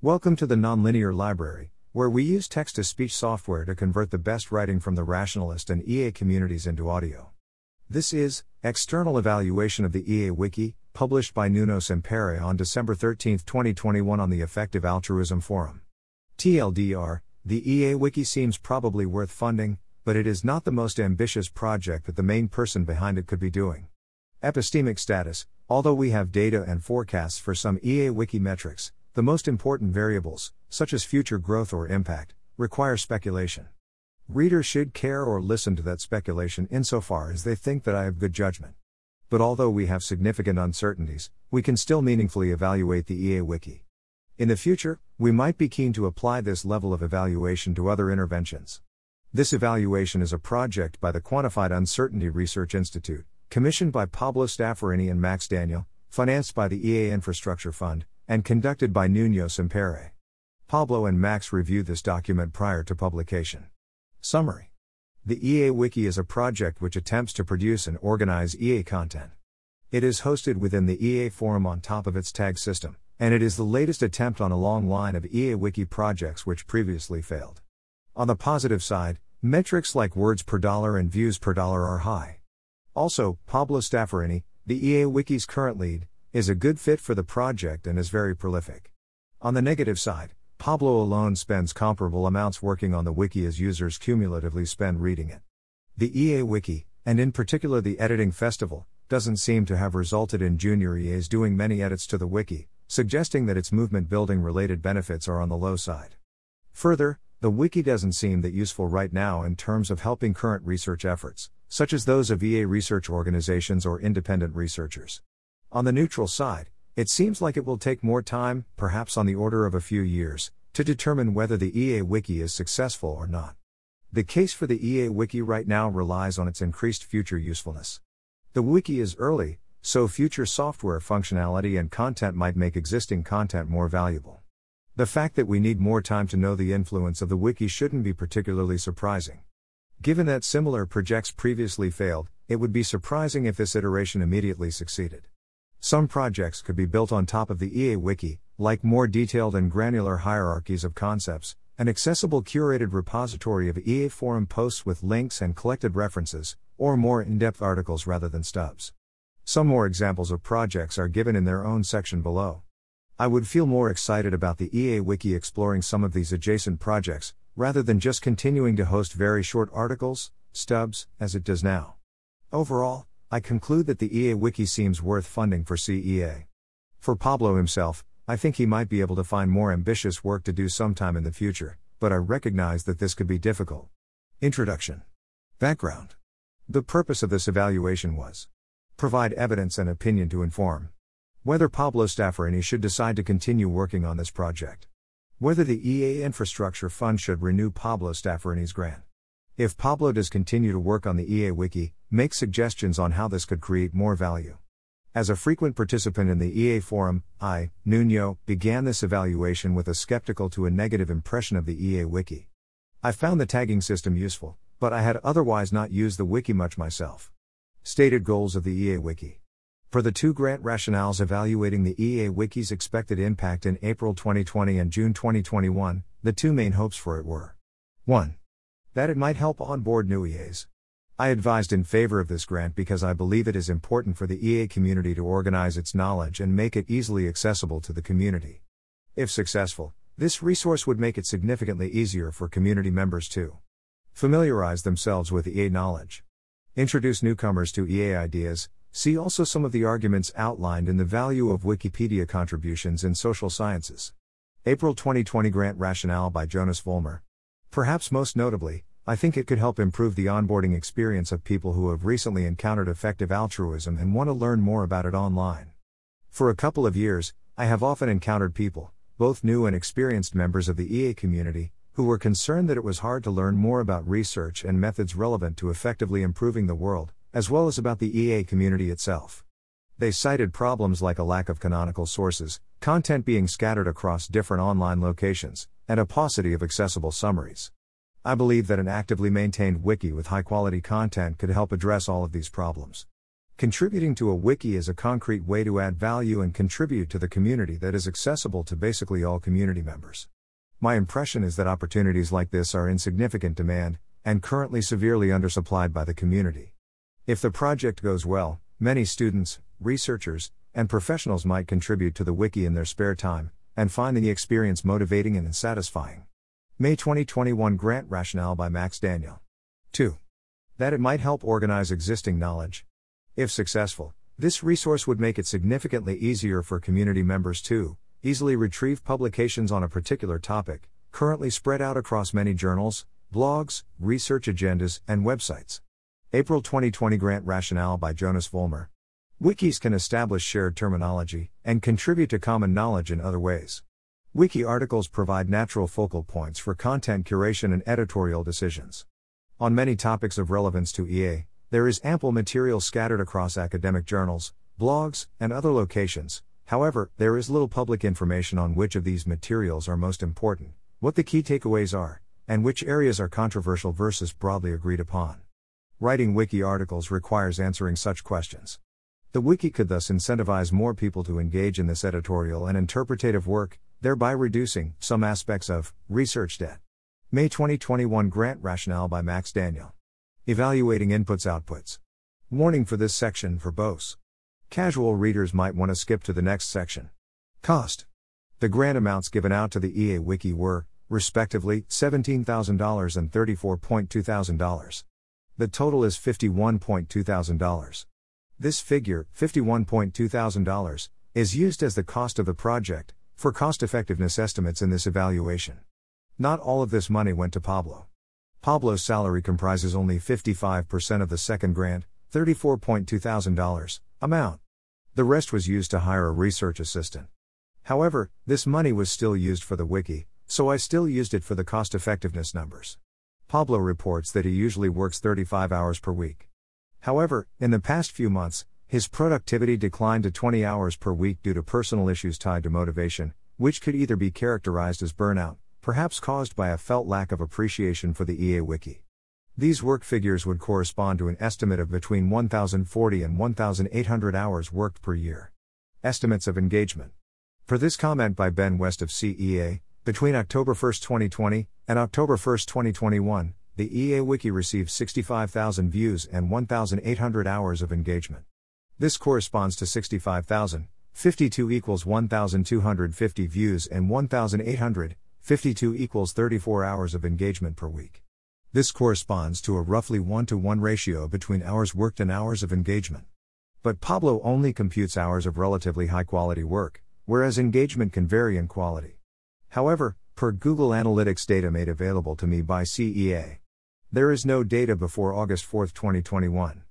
Welcome to the Nonlinear Library, where we use text-to-speech software to convert the best writing from the Rationalist and EA communities into audio. This is External Evaluation of the EA Wiki, published by Nuño Sempere on December 13, 2021 on the Effective Altruism Forum. TLDR, the EA Wiki seems probably worth funding, but it is not the most ambitious project that the main person behind it could be doing. Epistemic status, although we have data and forecasts for some EA Wiki metrics, the most important variables, such as future growth or impact, require speculation. Readers should care or listen to that speculation insofar as they think that I have good judgment. But although we have significant uncertainties, we can still meaningfully evaluate the EA Wiki. In the future, we might be keen to apply this level of evaluation to other interventions. This evaluation is a project by the Quantified Uncertainty Research Institute, commissioned by Pablo Stafforini and Max Daniel, financed by the EA Infrastructure Fund, and conducted by Nuño Sempere. Pablo and Max reviewed this document prior to publication. Summary. The EA Wiki is a project which attempts to produce and organize EA content. It is hosted within the EA forum on top of its tag system, and it is the latest attempt on a long line of EA Wiki projects which previously failed. On the positive side, metrics like words per dollar and views per dollar are high. Also, Pablo Stafforini, the EA Wiki's current lead, is a good fit for the project and is very prolific. On the negative side, Pablo alone spends comparable amounts working on the wiki as users cumulatively spend reading it. The EA Wiki, and in particular the editing festival, doesn't seem to have resulted in junior EAs doing many edits to the wiki, suggesting that its movement building related benefits are on the low side. Further, the wiki doesn't seem that useful right now in terms of helping current research efforts, such as those of EA research organizations or independent researchers. On the neutral side, it seems like it will take more time, perhaps on the order of a few years, to determine whether the EA Wiki is successful or not. The case for the EA Wiki right now relies on its increased future usefulness. The wiki is early, so future software functionality and content might make existing content more valuable. The fact that we need more time to know the influence of the wiki shouldn't be particularly surprising. Given that similar projects previously failed, it would be surprising if this iteration immediately succeeded. Some projects could be built on top of the EA Wiki, like more detailed and granular hierarchies of concepts, an accessible curated repository of EA forum posts with links and collected references, or more in-depth articles rather than stubs. Some more examples of projects are given in their own section below. I would feel more excited about the EA Wiki exploring some of these adjacent projects, rather than just continuing to host very short articles, stubs, as it does now. Overall, I conclude that the EA Wiki seems worth funding for CEA. For Pablo himself, I think he might be able to find more ambitious work to do sometime in the future, but I recognize that this could be difficult. Introduction. Background. The purpose of this evaluation was provide evidence and opinion to inform whether Pablo Stafforini should decide to continue working on this project, whether the EA Infrastructure Fund should renew Pablo Stafforini's grant. If Pablo does continue to work on the EA Wiki, make suggestions on how this could create more value. As a frequent participant in the EA forum, I, Nuño, began this evaluation with a skeptical to a negative impression of the EA Wiki. I found the tagging system useful, but I had otherwise not used the wiki much myself. Stated goals of the EA Wiki. For the two grant rationales evaluating the EA Wiki's expected impact in April 2020 and June 2021, the two main hopes for it were 1. That it might help onboard new EAs. I advised in favor of this grant because I believe it is important for the EA community to organize its knowledge and make it easily accessible to the community. If successful, this resource would make it significantly easier for community members to familiarize themselves with EA knowledge, introduce newcomers to EA ideas. See also some of the arguments outlined in the value of Wikipedia contributions in social sciences. April 2020 grant rationale by Jonas Vollmer. Perhaps most notably, I think it could help improve the onboarding experience of people who have recently encountered effective altruism and want to learn more about it online. For a couple of years, I have often encountered people, both new and experienced members of the EA community, who were concerned that it was hard to learn more about research and methods relevant to effectively improving the world, as well as about the EA community itself. They cited problems like a lack of canonical sources, content being scattered across different online locations, and a paucity of accessible summaries. I believe that an actively maintained wiki with high-quality content could help address all of these problems. Contributing to a wiki is a concrete way to add value and contribute to the community that is accessible to basically all community members. My impression is that opportunities like this are in significant demand, and currently severely undersupplied by the community. If the project goes well, many students, researchers, and professionals might contribute to the wiki in their spare time, and find the experience motivating and satisfying. May 2021 Grant Rationale by Max Daniel. 2. That it might help organize existing knowledge. If successful, this resource would make it significantly easier for community members to easily retrieve publications on a particular topic, currently spread out across many journals, blogs, research agendas, and websites. April 2020 Grant Rationale by Jonas Vollmer. Wikis can establish shared terminology and contribute to common knowledge in other ways. Wiki articles provide natural focal points for content curation and editorial decisions. On many topics of relevance to EA, there is ample material scattered across academic journals, blogs, and other locations. However, there is little public information on which of these materials are most important, what the key takeaways are, and which areas are controversial versus broadly agreed upon. Writing wiki articles requires answering such questions. The wiki could thus incentivize more people to engage in this editorial and interpretative work, thereby reducing some aspects of research debt. May 2021 Grant Rationale by Max Daniel. Evaluating inputs outputs. Warning for this section verbose. Casual readers might want to skip to the next section. Cost. The grant amounts given out to the EA Wiki were, respectively, $17,000 and $34,200. The total is $51,200. This figure, $51,200, is used as the cost of the project, for cost-effectiveness estimates in this evaluation. Not all of this money went to Pablo. Pablo's salary comprises only 55% of the second grant, $34,200, amount. The rest was used to hire a research assistant. However, this money was still used for the wiki, so I still used it for the cost-effectiveness numbers. Pablo reports that he usually works 35 hours per week. However, in the past few months, his productivity declined to 20 hours per week due to personal issues tied to motivation, which could either be characterized as burnout, perhaps caused by a felt lack of appreciation for the EA Wiki. These work figures would correspond to an estimate of between 1,040 and 1,800 hours worked per year. Estimates of engagement. For this comment by Ben West of CEA, between October 1, 2020, and October 1, 2021, the EA Wiki received 65,000 views and 1,800 hours of engagement. This corresponds to 65,000, 52 equals 1,250 views and 1,800, 52 equals 34 hours of engagement per week. This corresponds to a roughly 1-to-1 ratio between hours worked and hours of engagement. But Pablo only computes hours of relatively high-quality work, whereas engagement can vary in quality. However, per Google Analytics data made available to me by CEA, there is no data before August 4, 2021.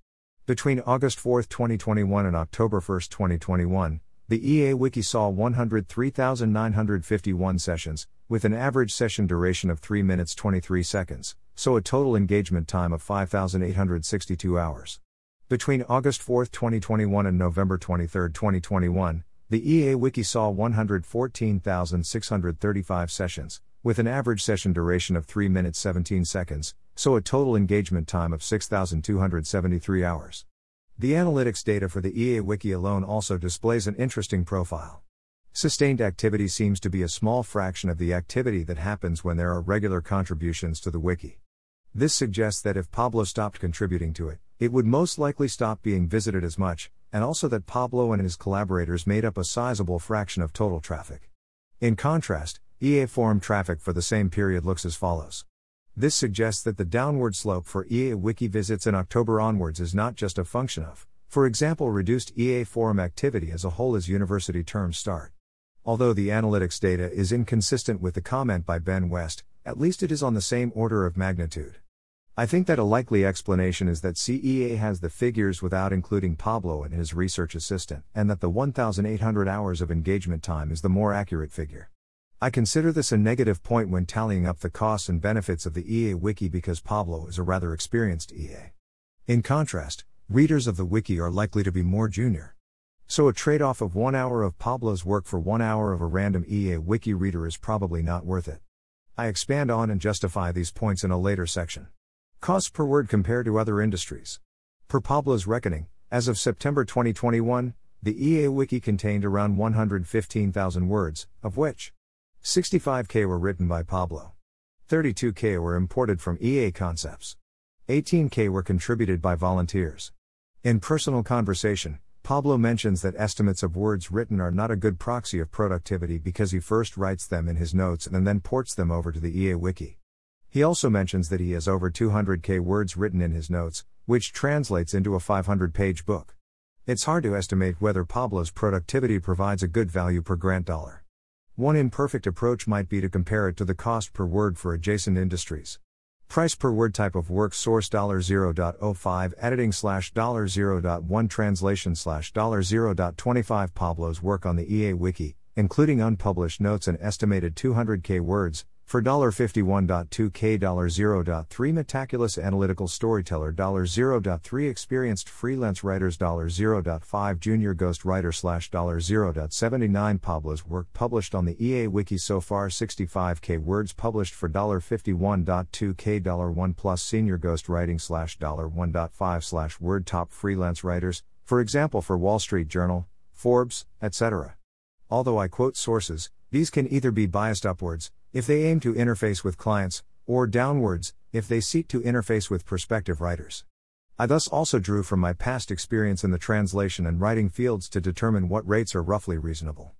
Between August 4, 2021 and October 1, 2021, the EA Wiki saw 103,951 sessions, with an average session duration of 3 minutes 23 seconds, so a total engagement time of 5,862 hours. Between August 4, 2021 and November 23, 2021, the EA Wiki saw 114,635 sessions, with an average session duration of 3 minutes 17 seconds, so a total engagement time of 6,273 hours. The analytics data for the EA Wiki alone also displays an interesting profile. Sustained activity seems to be a small fraction of the activity that happens when there are regular contributions to the wiki. This suggests that if Pablo stopped contributing to it, it would most likely stop being visited as much, and also that Pablo and his collaborators made up a sizable fraction of total traffic. In contrast, EA forum traffic for the same period looks as follows. This suggests that the downward slope for EA Wiki visits in October onwards is not just a function of, for example, reduced EA forum activity as a whole as university terms start. Although the analytics data is inconsistent with the comment by Ben West, at least it is on the same order of magnitude. I think that a likely explanation is that CEA has the figures without including Pablo and his research assistant, and that the 1,800 hours of engagement time is the more accurate figure. I consider this a negative point when tallying up the costs and benefits of the EA Wiki because Pablo is a rather experienced EA. In contrast, readers of the wiki are likely to be more junior. So a trade-off of 1 hour of Pablo's work for 1 hour of a random EA Wiki reader is probably not worth it. I expand on and justify these points in a later section. Costs per word compared to other industries. Per Pablo's reckoning, As of September 2021, the EA Wiki contained around 115,000 words, of which 65,000 were written by Pablo. 32,000 were imported from EA Concepts. 18,000 were contributed by volunteers. In Personal Conversation, Pablo mentions that estimates of words written are not a good proxy of productivity because he first writes them in his notes and then ports them over to the EA Wiki. He also mentions that he has over 200,000 words written in his notes, which translates into a 500-page book. It's hard to estimate whether Pablo's productivity provides a good value per grant dollar. One imperfect approach might be to compare it to the cost per word for adjacent industries. Price per word type of work source $0.05 editing / $0.1 translation / $0.25 Pablo's work on the EA Wiki, including unpublished notes and estimated 200,000 words, for $51.2K $0.3 Metaculus Analytical Storyteller $0.3 Experienced Freelance Writers $0.5 Junior Ghost Writer / $0.79 Pablo's work published on the EA Wiki so far 65,000 words published for $51.2K $1 plus Senior Ghost Writing / $1.5 / Word Top Freelance Writers, for example for Wall Street Journal, Forbes, etc. Although I quote sources, these can either be biased upwards, if they aim to interface with clients, or downwards, if they seek to interface with prospective writers. I thus also drew from my past experience in the translation and writing fields to determine what rates are roughly reasonable.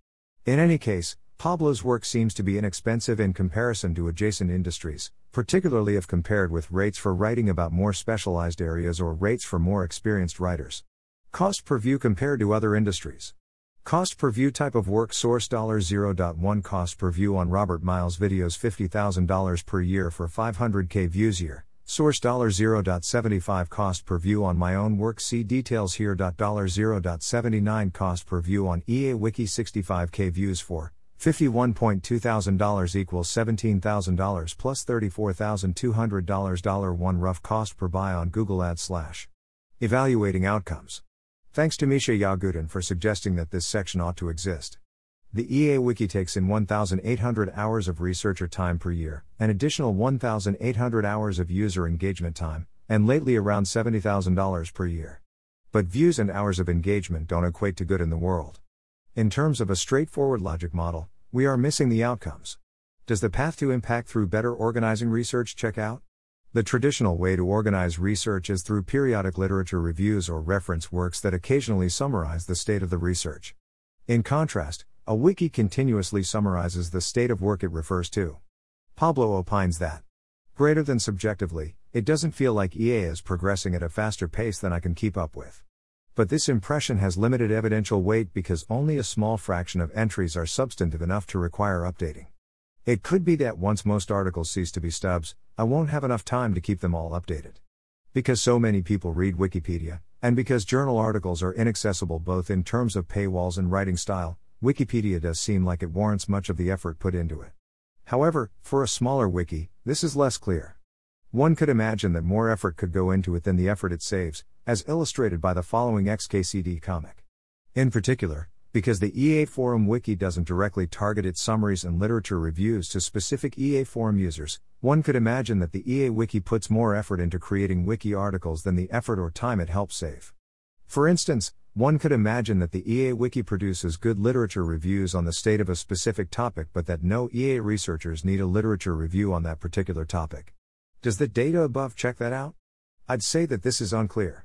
In any case, Pablo's work seems to be inexpensive in comparison to adjacent industries, particularly if compared with rates for writing about more specialized areas or rates for more experienced writers. Cost per view compared to other industries. Cost per view type of work source $0.1 cost per view on Robert Miles videos $50,000 per year for 500,000 views year, source $0.75 cost per view on my own work see details here. $0.79 cost per view on EA Wiki 65,000 views for $51,200 equals $17,000 plus $34,200 $1 rough cost per buy on Google Ads / evaluating outcomes. Thanks to Misha Yagudin for suggesting that this section ought to exist. The EA Wiki takes in 1,800 hours of researcher time per year, an additional 1,800 hours of user engagement time, and lately around $70,000 per year. But views and hours of engagement don't equate to good in the world. In terms of a straightforward logic model, we are missing the outcomes. Does the path to impact through better organizing research check out? The traditional way to organize research is through periodic literature reviews or reference works that occasionally summarize the state of the research. In contrast, a wiki continuously summarizes the state of work it refers to. Pablo opines that, greater than subjectively, it doesn't feel like EA is progressing at a faster pace than I can keep up with. But this impression has limited evidential weight because only a small fraction of entries are substantive enough to require updating. It could be that once most articles cease to be stubs, I won't have enough time to keep them all updated. Because so many people read Wikipedia, and because journal articles are inaccessible both in terms of paywalls and writing style, Wikipedia does seem like it warrants much of the effort put into it. However, for a smaller wiki, this is less clear. One could imagine that more effort could go into it than the effort it saves, as illustrated by the following XKCD comic. In particular, because the EA Forum Wiki doesn't directly target its summaries and literature reviews to specific EA Forum users, one could imagine that the EA Wiki puts more effort into creating wiki articles than the effort or time it helps save. For instance, one could imagine that the EA Wiki produces good literature reviews on the state of a specific topic but that no EA researchers need a literature review on that particular topic. Does the data above check that out? I'd say that this is unclear.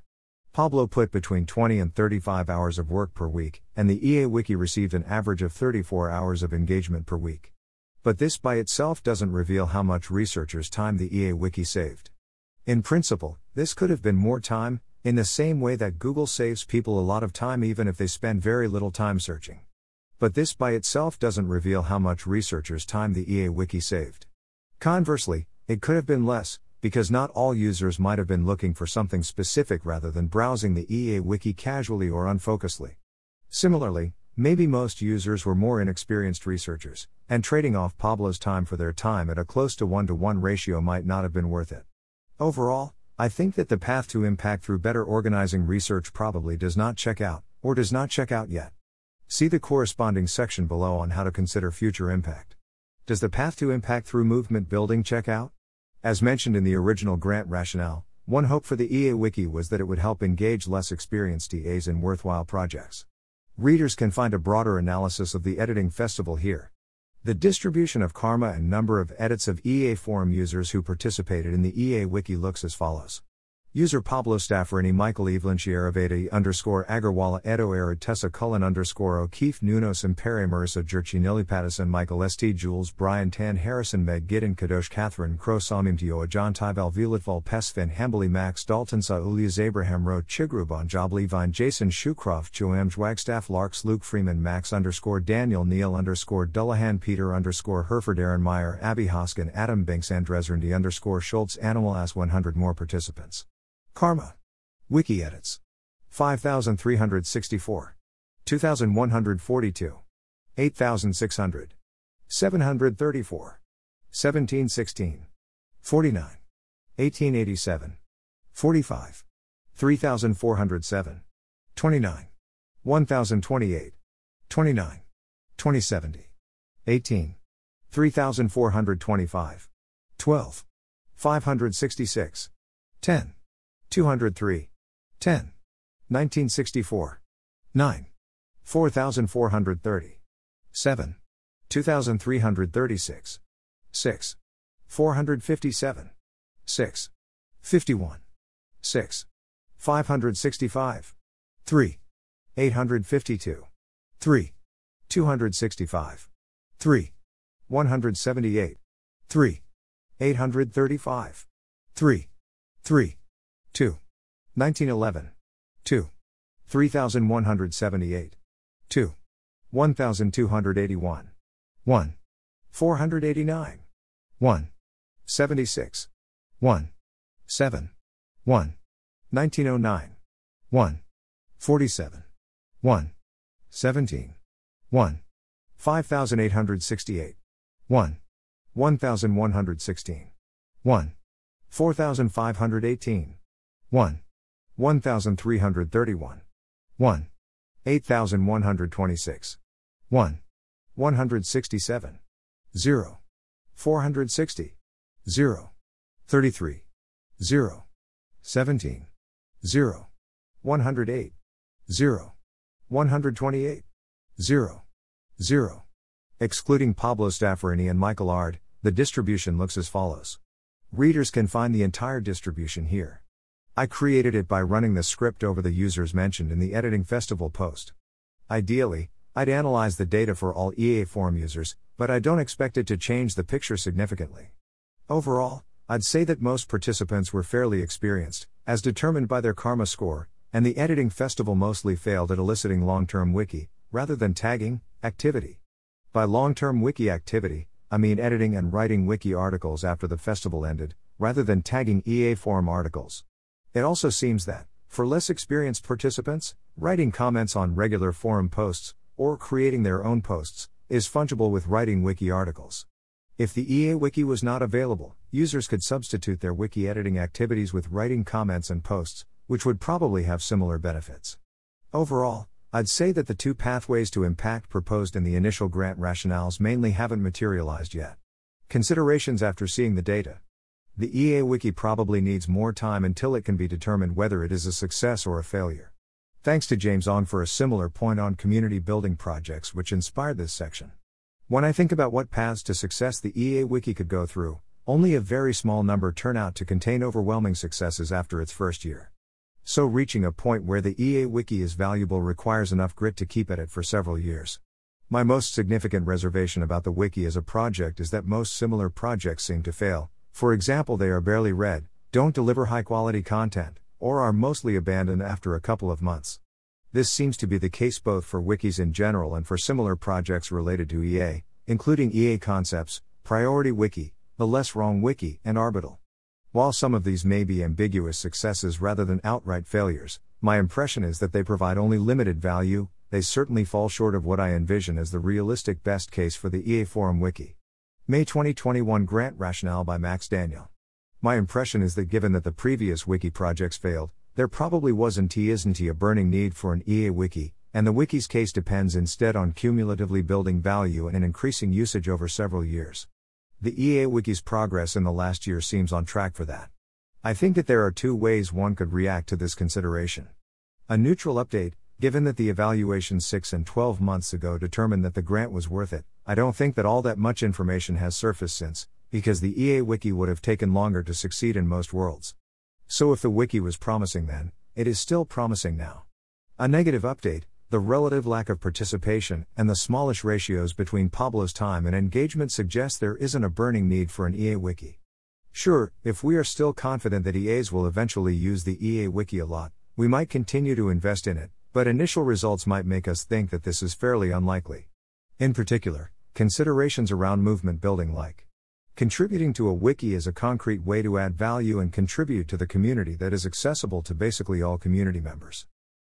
Pablo put between 20 and 35 hours of work per week, and the EA Wiki received an average of 34 hours of engagement per week. But this by itself doesn't reveal how much researchers' time the EA Wiki saved. In principle, this could have been more time, in the same way that Google saves people a lot of time even if they spend very little time searching. But this by itself doesn't reveal how much researchers' time the EA Wiki saved. Conversely, it could have been less, because not all users might have been looking for something specific rather than browsing the EA Wiki casually or unfocusedly. Similarly, maybe most users were more inexperienced researchers, and trading off Pablo's time for their time at a close to 1-to-1 ratio might not have been worth it. Overall, I think that the path to impact through better organizing research probably does not check out, or does not check out yet. See the corresponding section below on how to consider future impact. Does the path to impact through movement building check out? As mentioned in the original grant rationale, One hope for the EA Wiki was that it would help engage less experienced EAs in worthwhile projects. Readers can find a broader analysis of the editing festival here. The distribution of karma and number of edits of EA forum users who participated in the EA Wiki looks as follows. User Pablo Stafforini, Michael Evelyn Chiaravati, Agarwala, Edo Arad, Tessa Cullen, O'Keefe, Nuño Sempere, Marissa Jerchi, Nilly Pattison, Michael S.T. Jules, Brian Tan, Harrison, Meg Giddin, Kadosh, Catherine Crow, Samim Tioa, John Tyval, Vilatval, Pesfin, Hambly, Max Dalton, Saulias, Abraham Rowe, Chigru, Bonjabli, Vine, Jason Shoecroft, Joam, Wagstaff, Larks, Luke Freeman, Max Daniel, Neil Dullahan, Peter Herford, Aaron Meyer, Abby Hoskin, Adam Binks, Andresrundi Schultz, Animal As 100 more participants. Karma. Wiki edits. 5,364. 2,142. 8,600. 734. 1,716. 49. 1,887. 45. 3,407. 29. 1,028. 29. 2,070. 18. 3,425. 12. 566. 10. 203. 10. 1964. 9. 4,430. 7. 2,336. 6. 457. 6. 51. 6. 565. 3. 852. 3. 265. 3. 178. 3. 835. 3. 3. 2. 1911. 2. 3,178. 2. 1,281. 1. 489. 1. 76. 1. 7. 1. 1909. 1. 47. 1. 17. 1. 5,868. 1. 1,116. 1. 4,518. 1. 1,331. 1. 8,126. 1. 167. 0. 460. 0. 33. 0. 17. 0. 108. 0. 128. 0. 0. Excluding Pablo Stafforini and Michael Aird, the distribution looks as follows. Readers can find the entire distribution here. I created it by running the script over the users mentioned in the editing festival post. Ideally, I'd analyze the data for all EA forum users, but I don't expect it to change the picture significantly. Overall, I'd say that most participants were fairly experienced, as determined by their karma score, and the editing festival mostly failed at eliciting long-term wiki, rather than tagging, activity. By long-term wiki activity, I mean editing and writing wiki articles after the festival ended, rather than tagging EA forum articles. It also seems that, for less experienced participants, writing comments on regular forum posts, or creating their own posts, is fungible with writing wiki articles. If the EA Wiki was not available, users could substitute their wiki editing activities with writing comments and posts, which would probably have similar benefits. Overall, I'd say that the two pathways to impact proposed in the initial grant rationales mainly haven't materialized yet. Considerations after seeing the data. The EA Wiki probably needs more time until it can be determined whether it is a success or a failure. Thanks to James Ong for a similar point on community building projects which inspired this section. When I think about what paths to success the EA Wiki could go through, only a very small number turn out to contain overwhelming successes after its first year. So reaching a point where the EA Wiki is valuable requires enough grit to keep at it for several years. My most significant reservation about the Wiki as a project is that most similar projects seem to fail. For example, they are barely read, don't deliver high-quality content, or are mostly abandoned after a couple of months. This seems to be the case both for wikis in general and for similar projects related to EA, including EA Concepts, Priority Wiki, the Less Wrong Wiki, and Arbital. While some of these may be ambiguous successes rather than outright failures, my impression is that they provide only limited value. They certainly fall short of what I envision as the realistic best case for the EA Forum Wiki. May 2021 Grant Rationale by Max Daniel. My impression is that given that the previous wiki projects failed, there probably was and isn't a burning need for an EA wiki, and the wiki's case depends instead on cumulatively building value and an increasing usage over several years. The EA wiki's progress in the last year seems on track for that. I think that there are two ways one could react to this consideration. A neutral update, given that the evaluations 6 and 12 months ago determined that the grant was worth it, I don't think that all that much information has surfaced since, because the EA Wiki would have taken longer to succeed in most worlds. So if the Wiki was promising then, it is still promising now. A negative update, the relative lack of participation and the smallish ratios between Pablo's time and engagement suggest there isn't a burning need for an EA Wiki. Sure, if we are still confident that EAs will eventually use the EA Wiki a lot, we might continue to invest in it, but initial results might make us think that this is fairly unlikely. In particular, considerations around movement building like contributing to a wiki is a concrete way to add value and contribute to the community that is accessible to basically all community members.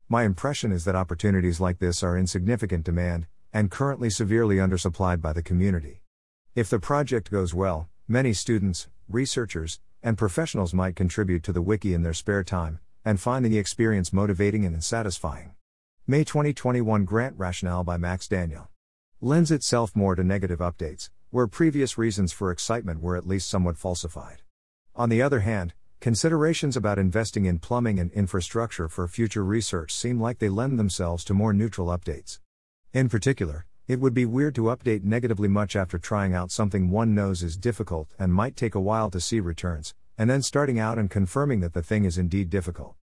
My impression is that opportunities like this are in significant demand, and currently severely undersupplied by the community. If the project goes well, many students, researchers, and professionals might contribute to the wiki in their spare time, and find the experience motivating and satisfying. May 2021 Grant Rationale by Max Daniel. Lends itself more to negative updates, where previous reasons for excitement were at least somewhat falsified. On the other hand, considerations about investing in plumbing and infrastructure for future research seem like they lend themselves to more neutral updates. In particular, it would be weird to update negatively much after trying out something one knows is difficult and might take a while to see returns, and then starting out and confirming that the thing is indeed difficult.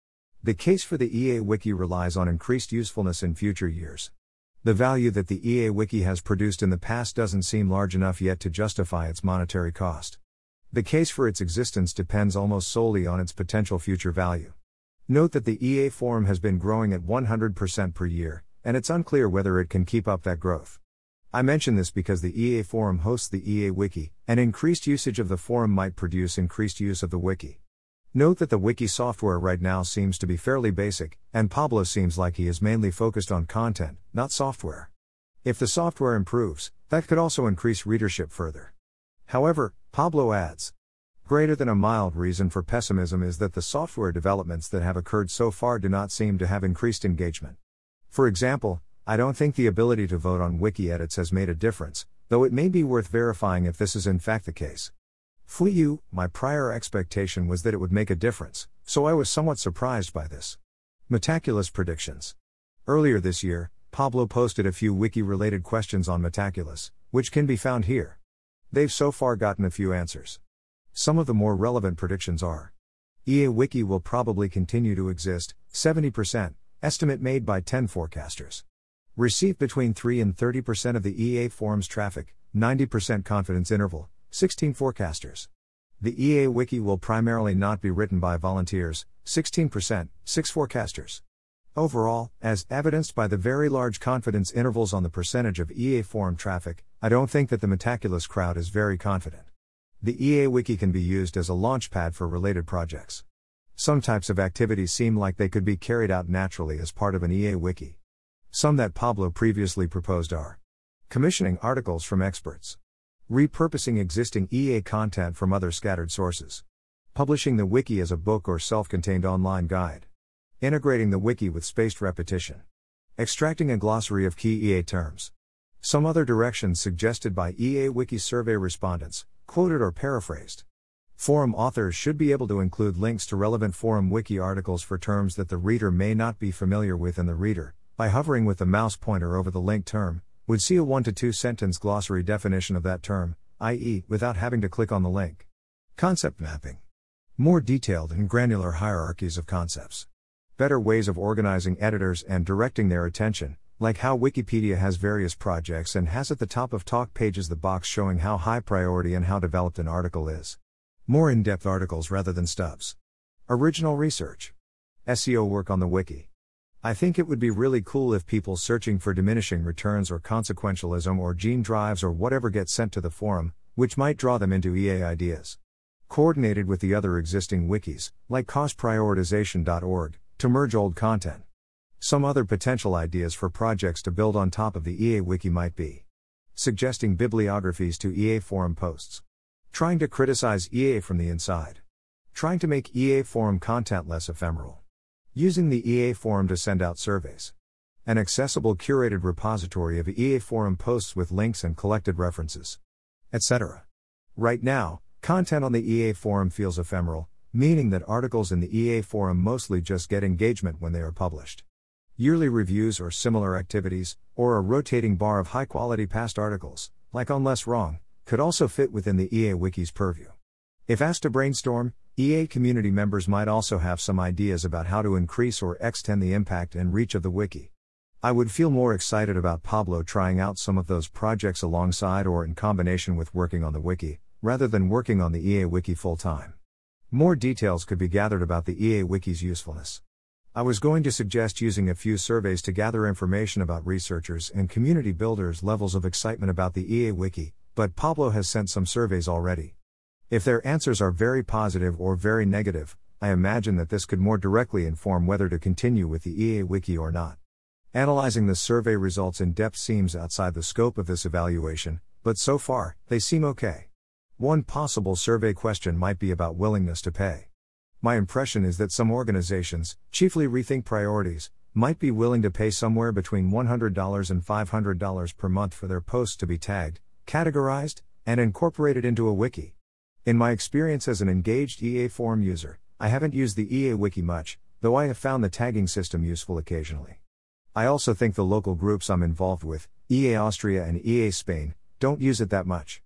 The case for the EA Wiki relies on increased usefulness in future years. The value that the EA Wiki has produced in the past doesn't seem large enough yet to justify its monetary cost. The case for its existence depends almost solely on its potential future value. Note that the EA Forum has been growing at 100% per year, and it's unclear whether it can keep up that growth. I mention this because the EA Forum hosts the EA Wiki, and increased usage of the forum might produce increased use of the wiki. Note that the wiki software right now seems to be fairly basic, and Pablo seems like he is mainly focused on content, not software. If the software improves, that could also increase readership further. However, Pablo adds, greater than a mild reason for pessimism is that the software developments that have occurred so far do not seem to have increased engagement. For example, I don't think the ability to vote on wiki edits has made a difference, though it may be worth verifying if this is in fact the case. Fuyu, my prior expectation was that it would make a difference, so I was somewhat surprised by this. Metaculus predictions. Earlier this year, Pablo posted a few wiki-related questions on Metaculus, which can be found here. They've so far gotten a few answers. Some of the more relevant predictions are: EA Wiki will probably continue to exist, 70%, estimate made by 10 forecasters. Receive between 3 and 30% of the EA Forum's traffic, 90% confidence interval, 16 forecasters. The EA Wiki will primarily not be written by volunteers, 16%, 6 forecasters. Overall, as evidenced by the very large confidence intervals on the percentage of EA Forum traffic, I don't think that the Metaculus crowd is very confident. The EA Wiki can be used as a launchpad for related projects. Some types of activities seem like they could be carried out naturally as part of an EA Wiki. Some that Pablo previously proposed are: commissioning articles from experts, repurposing existing EA content from other scattered sources, publishing the wiki as a book or self-contained online guide, integrating the wiki with spaced repetition, extracting a glossary of key EA terms. Some other directions suggested by EA Wiki survey respondents, quoted or paraphrased. Forum authors should be able to include links to relevant forum wiki articles for terms that the reader may not be familiar with, and the reader, by hovering with the mouse pointer over the linked term, would see a 1 to 2 sentence glossary definition of that term, i.e., without having to click on the link. Concept mapping. More detailed and granular hierarchies of concepts. Better ways of organizing editors and directing their attention, like how Wikipedia has various projects and has at the top of talk pages the box showing how high priority and how developed an article is. More in-depth articles rather than stubs. Original research. SEO work on the wiki. I think it would be really cool if people searching for diminishing returns or consequentialism or gene drives or whatever get sent to the forum, which might draw them into EA ideas. Coordinated with the other existing wikis, like costprioritization.org, to merge old content. Some other potential ideas for projects to build on top of the EA Wiki might be: suggesting bibliographies to EA Forum posts, trying to criticize EA from the inside, trying to make EA Forum content less ephemeral, using the EA Forum to send out surveys, an accessible curated repository of EA Forum posts with links and collected references, etc. Right now, content on the EA Forum feels ephemeral, meaning that articles in the EA forum mostly just get engagement when they are published. Yearly reviews or similar activities, or a rotating bar of high-quality past articles, like on Less Wrong, could also fit within the EA Wiki's purview. If asked to brainstorm, EA community members might also have some ideas about how to increase or extend the impact and reach of the wiki. I would feel more excited about Pablo trying out some of those projects alongside or in combination with working on the wiki, rather than working on the EA Wiki full-time. More details could be gathered about the EA Wiki's usefulness. I was going to suggest using a few surveys to gather information about researchers' and community builders' levels of excitement about the EA Wiki, but Pablo has sent some surveys already. If their answers are very positive or very negative, I imagine that this could more directly inform whether to continue with the EA Wiki or not. Analyzing the survey results in depth seems outside the scope of this evaluation, but so far, they seem okay. One possible survey question might be about willingness to pay. My impression is that some organizations, chiefly Rethink Priorities, might be willing to pay somewhere between $100 and $500 per month for their posts to be tagged, categorized, and incorporated into a wiki. In my experience as an engaged EA forum user, I haven't used the EA Wiki much, though I have found the tagging system useful occasionally. I also think the local groups I'm involved with, EA Austria and EA Spain, don't use it that much.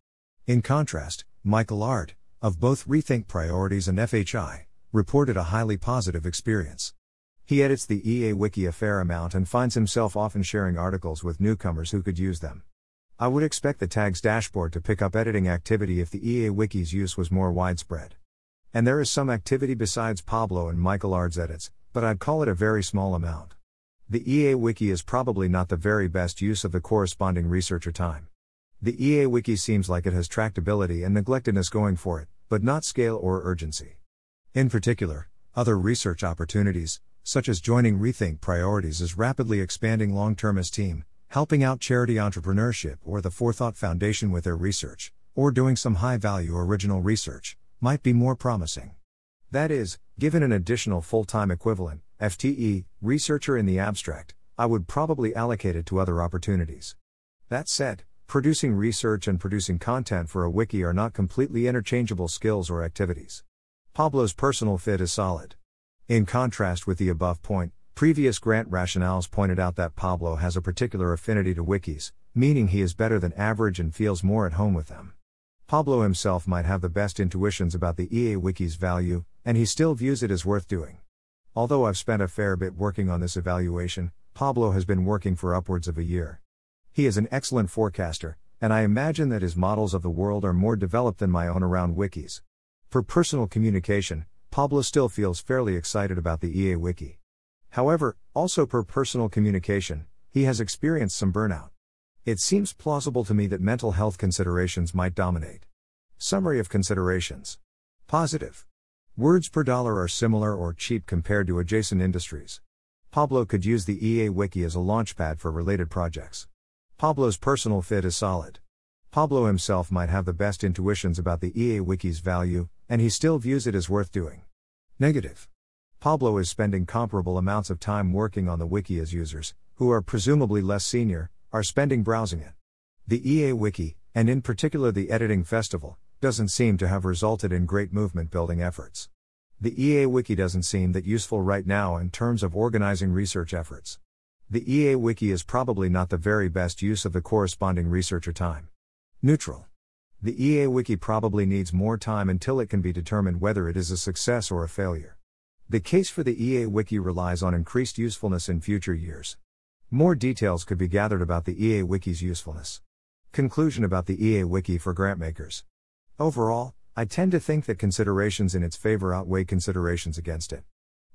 In contrast, Michael Aird, of both Rethink Priorities and FHI, reported a highly positive experience. He edits the EA Wiki a fair amount and finds himself often sharing articles with newcomers who could use them. I would expect the tags dashboard to pick up editing activity if the EA Wiki's use was more widespread. And there is some activity besides Pablo and Michael Aird's edits, but I'd call it a very small amount. The EA Wiki is probably not the very best use of the corresponding researcher time. The EA Wiki seems like it has tractability and neglectedness going for it, but not scale or urgency. In particular, other research opportunities, such as joining Rethink Priorities, is rapidly expanding long-termist team, helping out charity entrepreneurship or the Forethought Foundation with their research, or doing some high-value original research, might be more promising. That is, given an additional full-time equivalent, FTE, researcher in the abstract, I would probably allocate it to other opportunities. That said, producing research and producing content for a wiki are not completely interchangeable skills or activities. Pablo's personal fit is solid. In contrast with the above point, previous grant rationales pointed out that Pablo has a particular affinity to wikis, meaning he is better than average and feels more at home with them. Pablo himself might have the best intuitions about the EA Wiki's value, and he still views it as worth doing. Although I've spent a fair bit working on this evaluation, Pablo has been working for upwards of a year. He is an excellent forecaster, and I imagine that his models of the world are more developed than my own around wikis. For personal communication, Pablo still feels fairly excited about the EA Wiki. However, also per personal communication, he has experienced some burnout. It seems plausible to me that mental health considerations might dominate. Summary of considerations. Positive. Words per dollar are similar or cheap compared to adjacent industries. Pablo could use the EA Wiki as a launchpad for related projects. Pablo's personal fit is solid. Pablo himself might have the best intuitions about the EA Wiki's value, and he still views it as worth doing. Negative. Pablo is spending comparable amounts of time working on the wiki as users, who are presumably less senior, are spending browsing it. The EA Wiki, and in particular the editing festival, doesn't seem to have resulted in great movement-building efforts. The EA Wiki doesn't seem that useful right now in terms of organizing research efforts. The EA Wiki is probably not the very best use of the corresponding researcher time. Neutral. The EA Wiki probably needs more time until it can be determined whether it is a success or a failure. The case for the EA Wiki relies on increased usefulness in future years. More details could be gathered about the EA Wiki's usefulness. Conclusion about the EA Wiki for grantmakers. Overall, I tend to think that considerations in its favor outweigh considerations against it.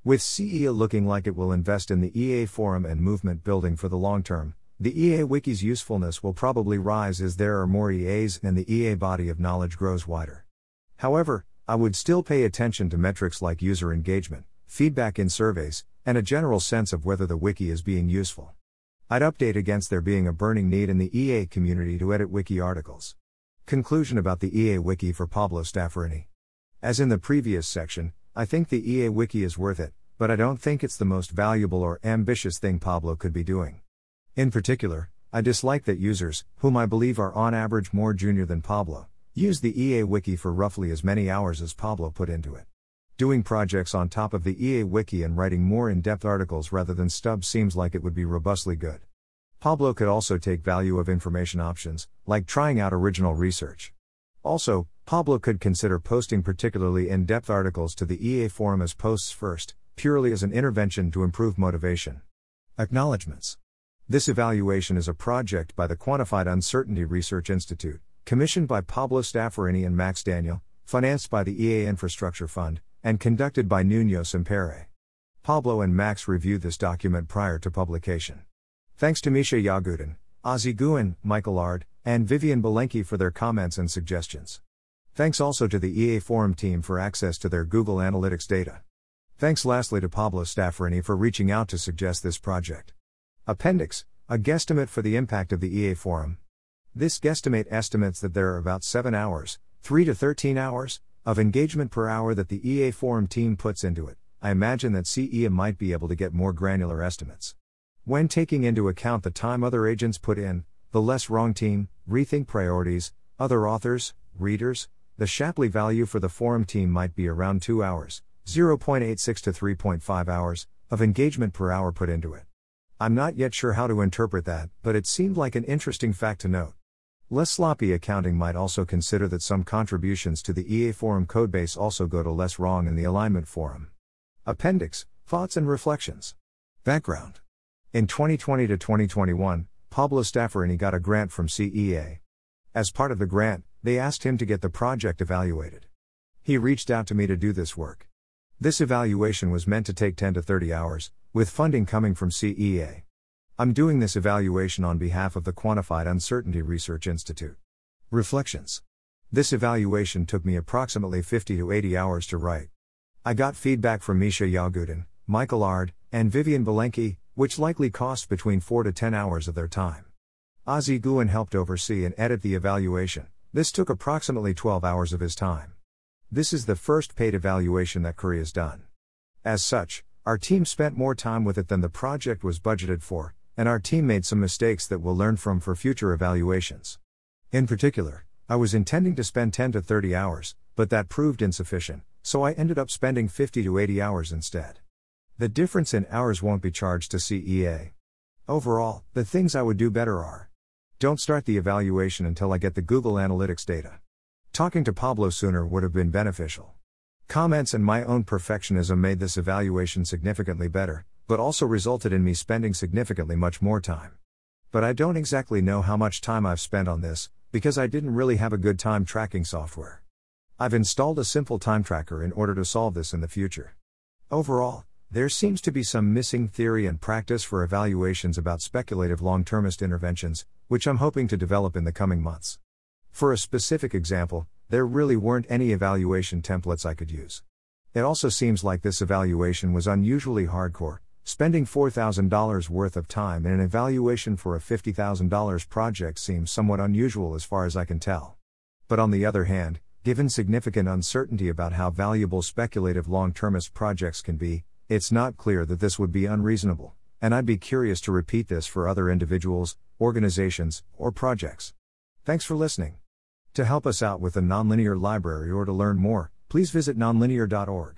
With CEA looking like it will invest in the EA forum and movement building for the long term, the EA Wiki's usefulness will probably rise as there are more EAs and the EA body of knowledge grows wider. However, I would still pay attention to metrics like user engagement, feedback in surveys, and a general sense of whether the wiki is being useful. I'd update against there being a burning need in the EA community to edit wiki articles. Conclusion about the EA Wiki for Pablo Stafforini. As in the previous section, I think the EA Wiki is worth it, but I don't think it's the most valuable or ambitious thing Pablo could be doing. In particular, I dislike that users, whom I believe are on average more junior than Pablo, use the EA Wiki for roughly as many hours as Pablo put into it. doing projects on top of the EA Wiki and writing more in-depth articles rather than stubs seems like it would be robustly good. Pablo could also take value of information options, like trying out original research. Also, Pablo could consider posting particularly in-depth articles to the EA forum as posts first, purely as an intervention to improve motivation. Acknowledgements. This evaluation is a project by the Quantified Uncertainty Research Institute, commissioned by Pablo Stafforini and Max Daniel, financed by the EA Infrastructure Fund, and conducted by Nuño Sempere. Pablo and Max reviewed this document prior to publication. Thanks to Misha Yagudin, Ozzy Gouin, Michael Aird, and Vivian Belenke for their comments and suggestions. Thanks also to the EA Forum team for access to their Google Analytics data. Thanks lastly to Pablo Stafforini for reaching out to suggest this project. Appendix, a guesstimate for the impact of the EA Forum. This guesstimate estimates that there are about 7 hours, 3 to 13 hours, of engagement per hour that the EA Forum team puts into it. I imagine that CEA might be able to get more granular estimates. When taking into account the time other agents put in, the Less Wrong team, Rethink Priorities, other authors, readers, the Shapley value for the Forum team might be around 2 hours, 0.86 to 3.5 hours, of engagement per hour put into it. I'm not yet sure how to interpret that, but it seemed like an interesting fact to note. Less sloppy accounting might also consider that some contributions to the EA Forum codebase also go to Less Wrong in the Alignment Forum. Appendix, thoughts and reflections. Background. In 2020 to 2021, Pablo Stafforini got a grant from CEA. As part of the grant, they asked him to get the project evaluated. He reached out to me to do this work. This evaluation was meant to take 10 to 30 hours, with funding coming from CEA. I'm doing this evaluation on behalf of the Quantified Uncertainty Research Institute. Reflections. This evaluation took me approximately 50 to 80 hours to write. I got feedback from Misha Yagudin, Michael Aird, and Vivian Belenke, which likely cost between 4 to 10 hours of their time. Ozzy Gouin helped oversee and edit the evaluation. This took approximately 12 hours of his time. This is the first paid evaluation that Korea's done. As such, our team spent more time with it than the project was budgeted for, and our team made some mistakes that we'll learn from for future evaluations. In particular, I was intending to spend 10 to 30 hours, but that proved insufficient, so I ended up spending 50 to 80 hours instead. The difference in hours won't be charged to CEA. Overall, the things I would do better are: don't start the evaluation until I get the Google Analytics data. Talking to Pablo sooner would have been beneficial. Comments and my own perfectionism made this evaluation significantly better, but also resulted in me spending significantly much more time. But I don't exactly know how much time I've spent on this, because I didn't really have a good time tracking software. I've installed a simple time tracker in order to solve this in the future. Overall, there seems to be some missing theory and practice for evaluations about speculative long-termist interventions, which I'm hoping to develop in the coming months. For a specific example, there really weren't any evaluation templates I could use. It also seems like this evaluation was unusually hardcore, spending $4,000 worth of time in an evaluation for a $50,000 project seems somewhat unusual as far as I can tell. But on the other hand, given significant uncertainty about how valuable speculative long-termist projects can be, it's not clear that this would be unreasonable, and I'd be curious to repeat this for other individuals, organizations, or projects. Thanks for listening. To help us out with the Nonlinear Library or to learn more, please visit nonlinear.org.